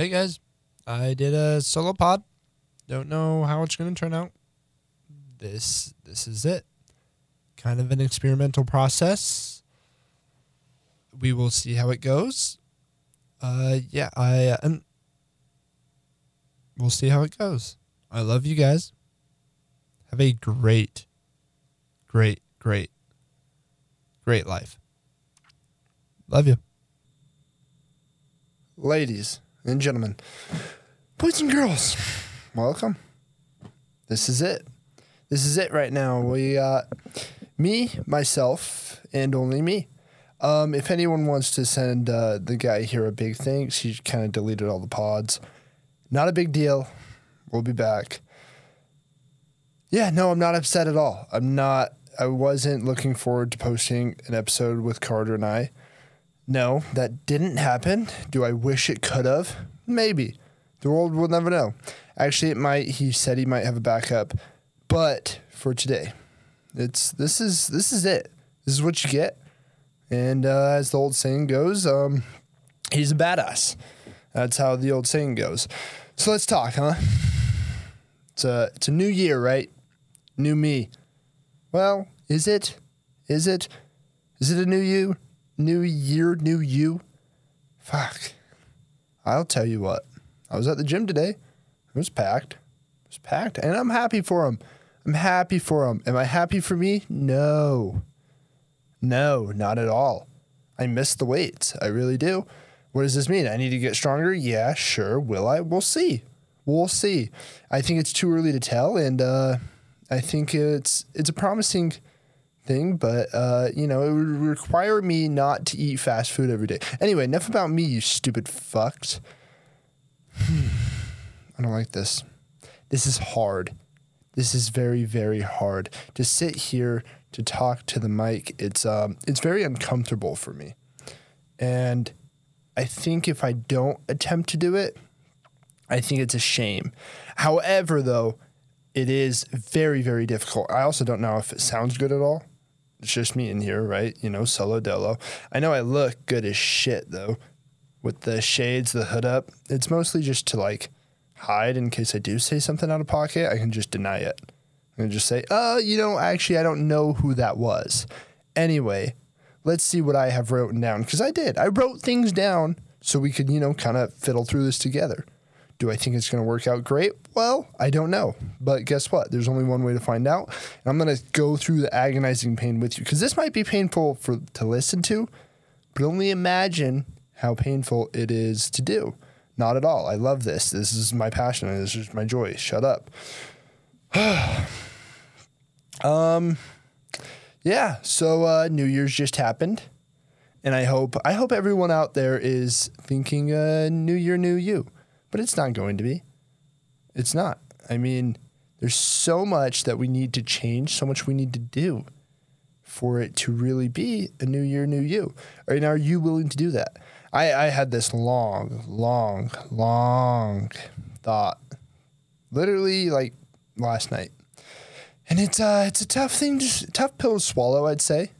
Hey guys, I did a solo pod. Don't know how it's going to turn out. This is it. Kind of an experimental process. We will see how it goes. And we'll see how it goes. I love you guys. Have a great life. Love you. Ladies and gentlemen, boys and girls, welcome. This is it. This is it right now. We me, myself, and only me. If anyone wants to send the guy here a big thanks, he kind of deleted all the pods. Not a big deal. We'll be back. Yeah, no, I'm not upset at all. I wasn't looking forward to posting an episode with Carter and I. No, that didn't happen. Do I wish it could have? Maybe. The world will never know. Actually, it might. He said he might have a backup. But for today, this is it. This is what you get. And as the old saying goes, he's a badass. That's how the old saying goes. So let's talk, huh? It's a new year, right? New me. Well, is it? Is it a new you? New year, new you. Fuck. I'll tell you what. I was at the gym today. It was packed. And I'm happy for him. Am I happy for me? No. No, not at all. I miss the weights. I really do. What does this mean? I need to get stronger? Yeah, sure. Will I? We'll see. I think it's too early to tell. And I think it's a promising thing, but it would require me not to eat fast food every day. Anyway, enough about me, you stupid fucks. I don't like this. This is hard. This is very, very hard to sit here to talk to the mic. It's very uncomfortable for me, and I think if I don't attempt to do it, I think it's a shame. However, though, it is very, very difficult. I also don't know if it sounds good at all. It's just me in here, right? Solo dolo. I know I look good as shit, though. With the shades, the hood up. It's mostly just to, hide in case I do say something out of pocket. I can just deny it. I can just say, actually, I don't know who that was. Anyway, let's see what I have written down. Because I did. I wrote things down so we could, kind of fiddle through this together. Do I think it's going to work out great? Well, I don't know. But guess what? There's only one way to find out. And I'm going to go through the agonizing pain with you. Because this might be painful to listen to, but only imagine how painful it is to do. Not at all. I love this. This is my passion. This is my joy. Shut up. So New Year's just happened. And I hope everyone out there is thinking New Year, New You. But it's not going to be. It's not. I mean, there's so much that we need to change, so much we need to do for it to really be a new year, new you. And are you willing to do that? I had this long thought, literally last night. And it's a tough thing, tough pill to swallow, I'd say.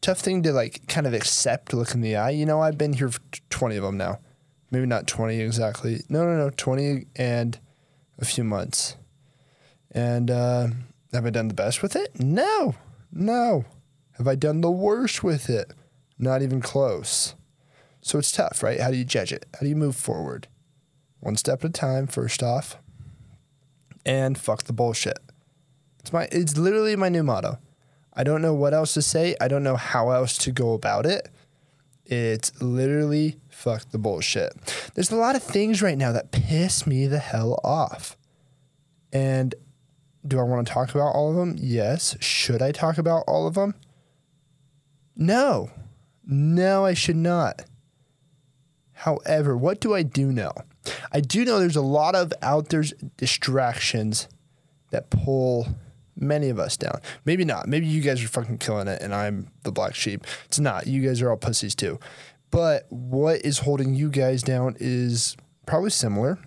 Tough thing to kind of accept, look in the eye. I've been here for 20 of them now. Maybe not 20 exactly. No, 20 and a few months. And have I done the best with it? No. Have I done the worst with it? Not even close. So it's tough, right? How do you judge it? How do you move forward? One step at a time, first off. And fuck the bullshit. It's literally my new motto. I don't know what else to say. I don't know how else to go about it. It's literally fuck the bullshit. There's a lot of things right now that piss me the hell off. And do I want to talk about all of them? Yes. Should I talk about all of them? No. No, I should not. However, what do I do know? I do know there's a lot of out there's distractions that pull many of us down. Maybe not. Maybe you guys are fucking killing it and I'm the black sheep. It's not. You guys are all pussies too. But what is holding you guys down is probably similar.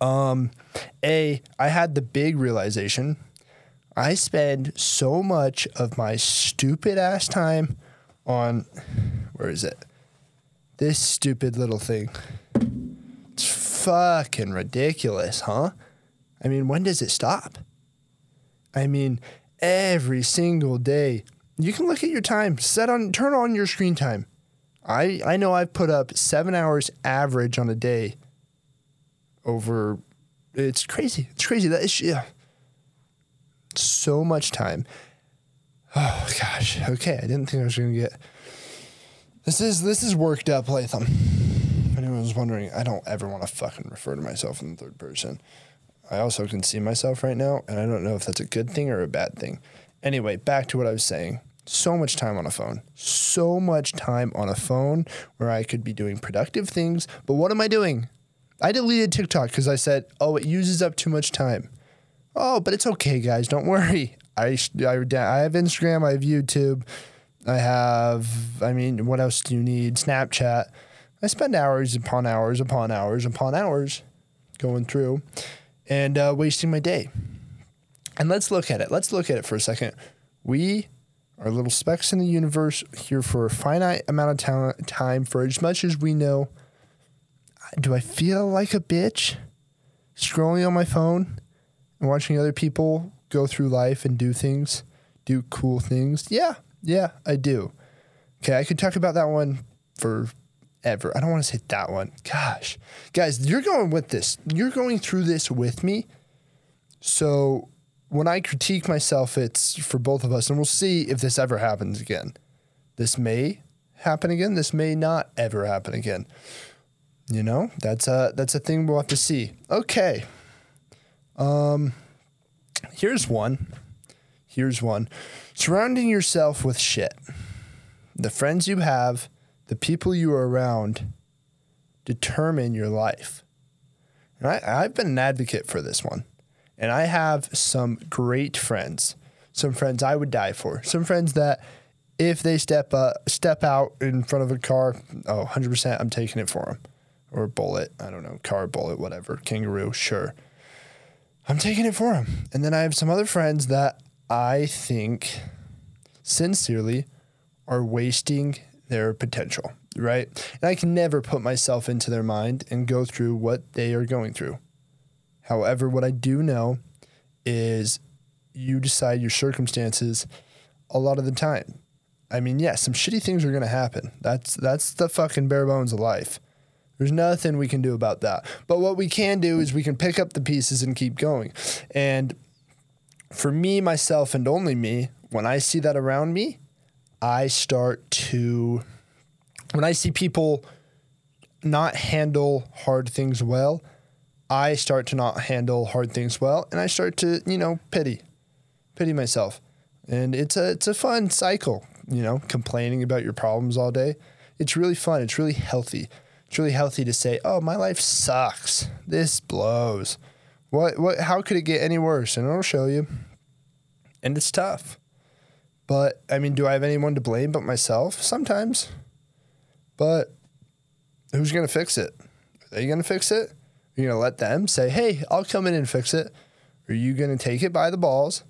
I had the big realization. I spend so much of my stupid ass time on, where is it? This stupid little thing. It's fucking ridiculous, huh? I mean, when does it stop? I mean, every single day. You can look at your time, turn on your screen time. I know I've put up 7 hours average on a day over, it's crazy. It's crazy. That is, yeah. So much time. Oh gosh. Okay. I didn't think I was going to get, this is worked up, Latham. If anyone's wondering, I don't ever want to fucking refer to myself in the third person. I also can see myself right now, and I don't know if that's a good thing or a bad thing. Anyway, back to what I was saying. So much time on a phone. So much time on a phone where I could be doing productive things. But what am I doing? I deleted TikTok because I said, oh, it uses up too much time. Oh, but it's okay, guys. Don't worry. I have Instagram. I have YouTube. What else do you need? Snapchat. I spend hours upon hours upon hours upon hours going through and wasting my day. And let's look at it. Let's look at it for a second. We are little specks in the universe here for a finite amount of time for as much as we know. Do I feel like a bitch scrolling on my phone and watching other people go through life and do things, do cool things? Yeah, I do. Okay, I could talk about that one forever. I don't want to say that one. Gosh. Guys, you're going with this. You're going through this with me. So when I critique myself, it's for both of us, and we'll see if this ever happens again. This may happen again. This may not ever happen again. You know, that's a thing we'll have to see. Okay. Here's one. Surrounding yourself with shit. The friends you have, the people you are around determine your life. And I've been an advocate for this one. And I have some great friends, some friends I would die for, some friends that if they step out in front of a car, oh, 100%, I'm taking it for them. Or a bullet, I don't know, car, bullet, whatever, kangaroo, sure. I'm taking it for them. And then I have some other friends that I think sincerely are wasting their potential, right? And I can never put myself into their mind and go through what they are going through. However, what I do know is you decide your circumstances a lot of the time. I mean, yes, some shitty things are going to happen. That's the fucking bare bones of life. There's nothing we can do about that. But what we can do is we can pick up the pieces and keep going. And for me, myself, and only me, when I see that around me, when I see people not handle hard things well, I start to not handle hard things well, and I start to, pity myself. And it's a fun cycle, complaining about your problems all day. It's really fun. It's really healthy. It's really healthy to say, oh, my life sucks. This blows. What? How could it get any worse? And it'll show you. And it's tough. But, I mean, do I have anyone to blame but myself? Sometimes. But who's going to fix it? Are they going to fix it? You're going to let them say, hey, I'll come in and fix it. Are you going to take it by the balls,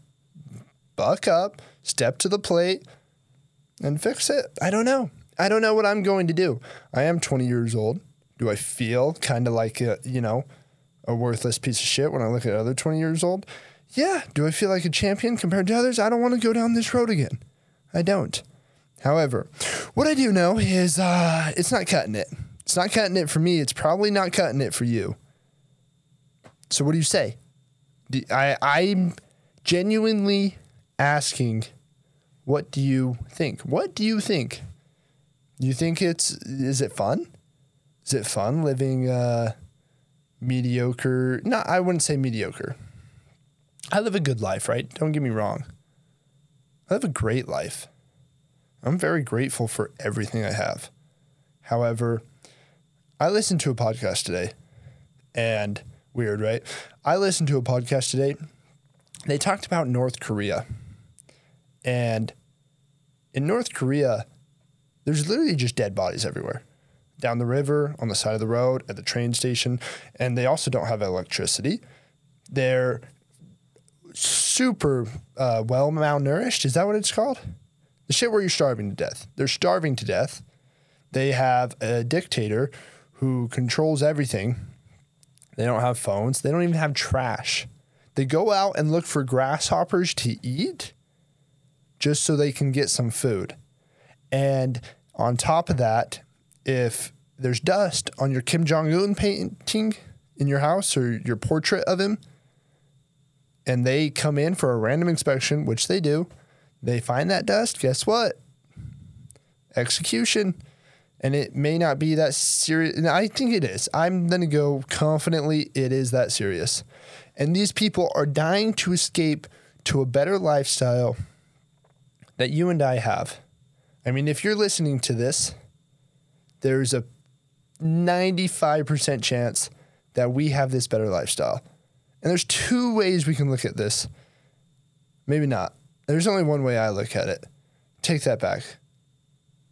buck up, step to the plate, and fix it? I don't know. I don't know what I'm going to do. I am 20 years old. Do I feel kind of like a worthless piece of shit when I look at other 20 years old? Yeah. Do I feel like a champion compared to others? I don't want to go down this road again. I don't. However, what I do know is it's not cutting it. It's not cutting it for me. It's probably not cutting it for you. So what do you say? I'm genuinely asking, what do you think? What do you think? You think is it fun? Is it fun living mediocre? No, I wouldn't say mediocre. I live a good life, right? Don't get me wrong. I live a great life. I'm very grateful for everything I have. However, I listened to a podcast today and... weird, right? I listened to a podcast today. They talked about North Korea. And in North Korea, there's literally just dead bodies everywhere. Down the river, on the side of the road, at the train station. And they also don't have electricity. They're super well malnourished. Is that what it's called? The shit where you're starving to death. They're starving to death. They have a dictator who controls everything. They don't have phones. They don't even have trash. They go out and look for grasshoppers to eat just so they can get some food. And on top of that, if there's dust on your Kim Jong-un painting in your house or your portrait of him, and they come in for a random inspection, which they do, they find that dust, guess what? Execution. And it may not be that serious. And I think it is. I'm going to go confidently it is that serious. And these people are dying to escape to a better lifestyle that you and I have. I mean, if you're listening to this, there's a 95% chance that we have this better lifestyle. And there's two ways we can look at this. Maybe not. There's only one way I look at it. Take that back.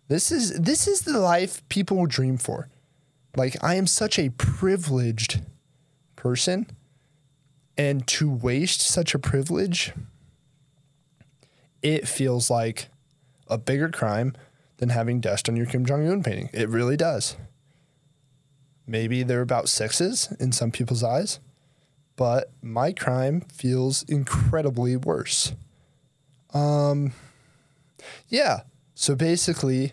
This is the life people dream for. Like, I am such a privileged person, and to waste such a privilege, it feels like a bigger crime than having dust on your Kim Jong-un painting. It really does. Maybe they're about sixes in some people's eyes, but my crime feels incredibly worse. Yeah. So basically,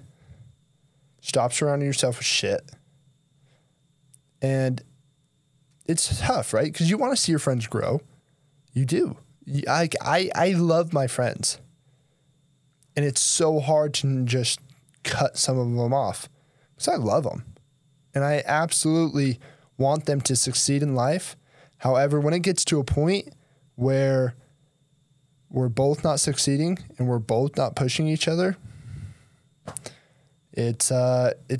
stop surrounding yourself with shit. And it's tough, right? Because you want to see your friends grow. You do. I love my friends. And it's so hard to just cut some of them off. Because I love them. And I absolutely want them to succeed in life. However, when it gets to a point where we're both not succeeding and we're both not pushing each other, it's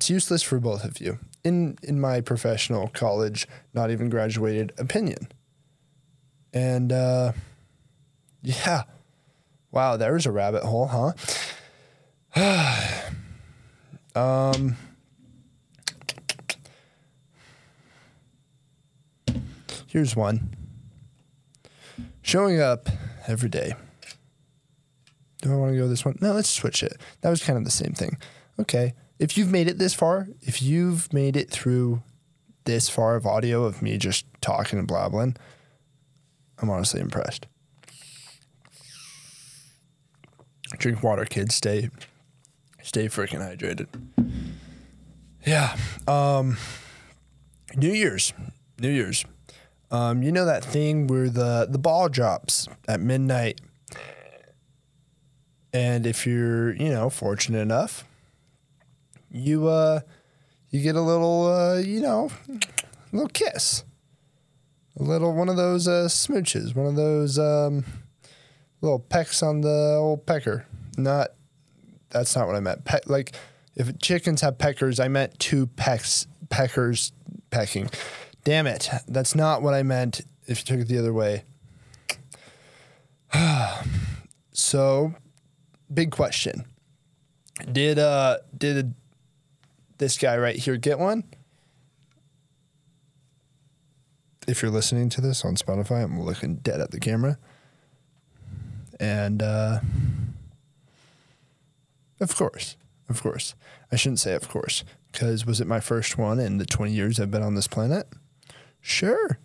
useless for both of you. In my professional college, not even graduated opinion. And, yeah. Wow. There's a rabbit hole, huh? Here's one. Showing up every day. Do I want to go this one? No, let's switch it. That was kind of the same thing. Okay. If you've made it this far, if you've made it through this far of audio of me just talking and blabbling, I'm honestly impressed. Drink water, kids. Stay freaking hydrated. Yeah. New Year's. You know that thing where the ball drops at midnight? And if you're, fortunate enough, you get a little, a little kiss, a little one of those smooches, one of those little pecks on the old pecker. That's not what I meant. Like if chickens have peckers, I meant two peckers pecking. Damn it, that's not what I meant. If you took it the other way, so. Big question. Did this guy right here get one? If you're listening to this on Spotify, I'm looking dead at the camera. And of course. I shouldn't say of course, because was it my first one in the 20 years I've been on this planet? Sure.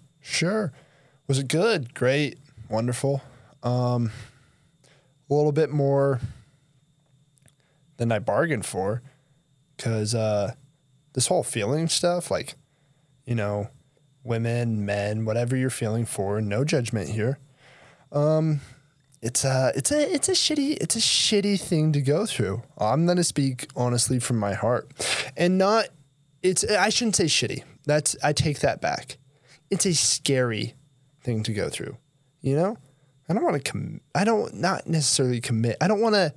Was it good? Great. Wonderful. A little bit more than I bargained for, because this whole feeling stuff, like, women, men, whatever you're feeling for, no judgment here. It's a shitty thing to go through. I'm gonna speak honestly from my heart, and not. I shouldn't say shitty. I take that back. It's a scary thing to go through. I don't want to not necessarily commit. I don't want to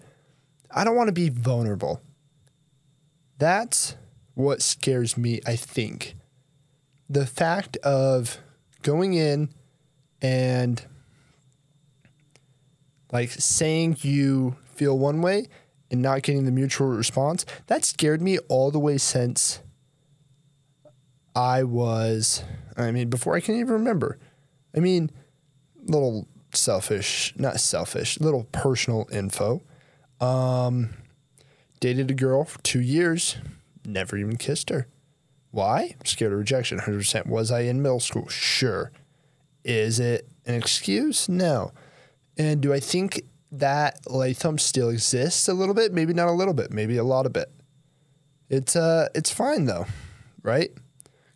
be vulnerable. That's what scares me, I think. The fact of going in and like saying you feel one way and not getting the mutual response, that scared me all the way since before I can even remember. Little personal info. Dated a girl for 2 years, never even kissed her. Why? I'm scared of rejection, 100%. Was I in middle school? Sure. Is it an excuse? No. And do I think that Latham still exists a little bit? Maybe not a little bit. Maybe a lot of it. It's fine, though, right?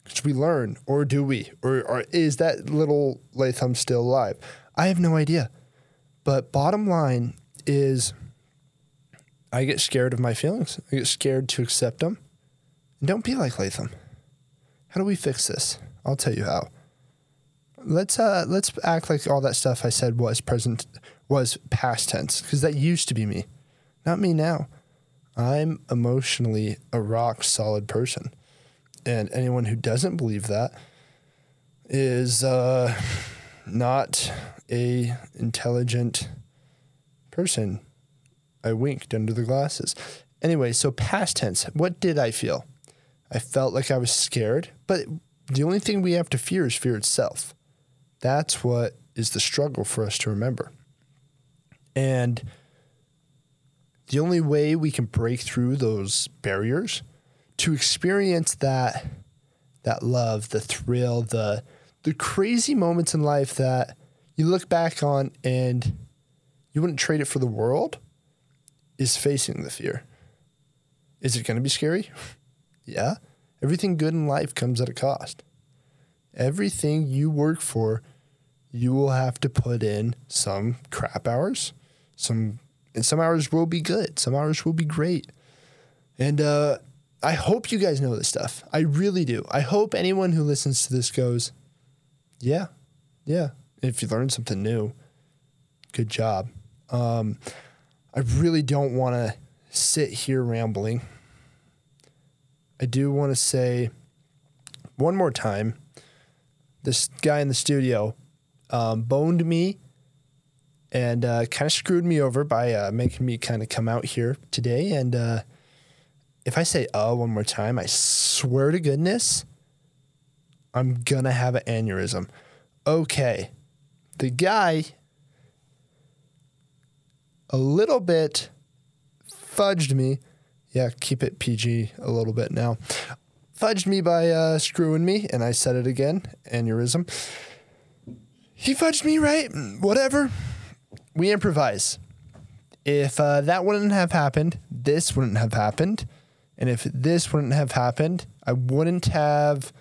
Because we learn, or do we? Or is that little Latham still alive? I have no idea. But bottom line is I get scared of my feelings. I get scared to accept them. And don't be like Latham. How do we fix this? I'll tell you how. Let's act like all that stuff I said was past tense, because that used to be me. Not me now. I'm emotionally a rock solid person. And anyone who doesn't believe that is not a intelligent person. I winked under the glasses. Anyway, so past tense. What did I feel? I felt like I was scared, but the only thing we have to fear is fear itself. That's what is the struggle for us to remember. And the only way we can break through those barriers to experience that love, the thrill, the crazy moments in life that you look back on and you wouldn't trade it for the world, is facing the fear. Is it going to be scary? Yeah. Everything good in life comes at a cost. Everything you work for, you will have to put in some crap hours. Some hours will be good. Some hours will be great. And I hope you guys know this stuff. I really do. I hope anyone who listens to this goes, yeah. If you learn something new, good job. I really don't want to sit here rambling. I do want to say one more time, this guy in the studio boned me and kind of screwed me over by making me kind of come out here today. And if I say one more time, I swear to goodness, I'm going to have an aneurysm. Okay. The guy a little bit fudged me. Yeah, keep it PG a little bit now. Fudged me by screwing me, and I said it again, aneurysm. He fudged me, right? Whatever. We improvise. If that wouldn't have happened, this wouldn't have happened. And if this wouldn't have happened, I wouldn't have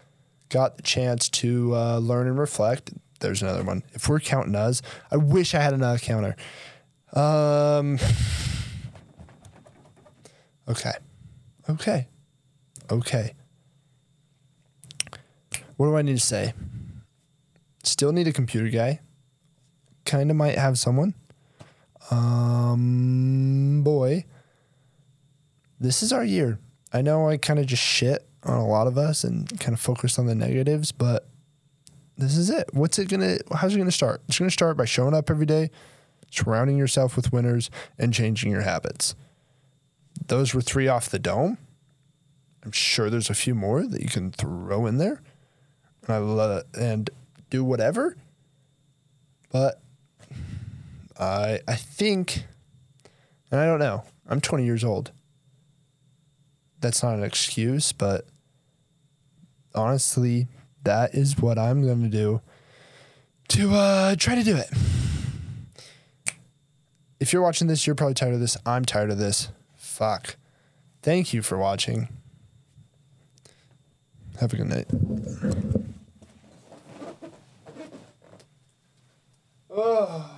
got the chance to learn and reflect. There's another one. If we're counting us, I wish I had another counter. Okay. What do I need to say? Still need a computer guy. Kind of might have someone. Boy. This is our year. I know I kind of just shit on a lot of us and kind of focused on the negatives, but this is it. How's it going to start? It's going to start by showing up every day, surrounding yourself with winners, and changing your habits. Those were 3 off the dome. I'm sure there's a few more that you can throw in there. And I love it, and do whatever. But I think, and I don't know, I'm 20 years old. That's not an excuse, but honestly, that is what I'm going to do to try to do it. If you're watching this, you're probably tired of this. I'm tired of this. Fuck. Thank you for watching. Have a good night. Oh.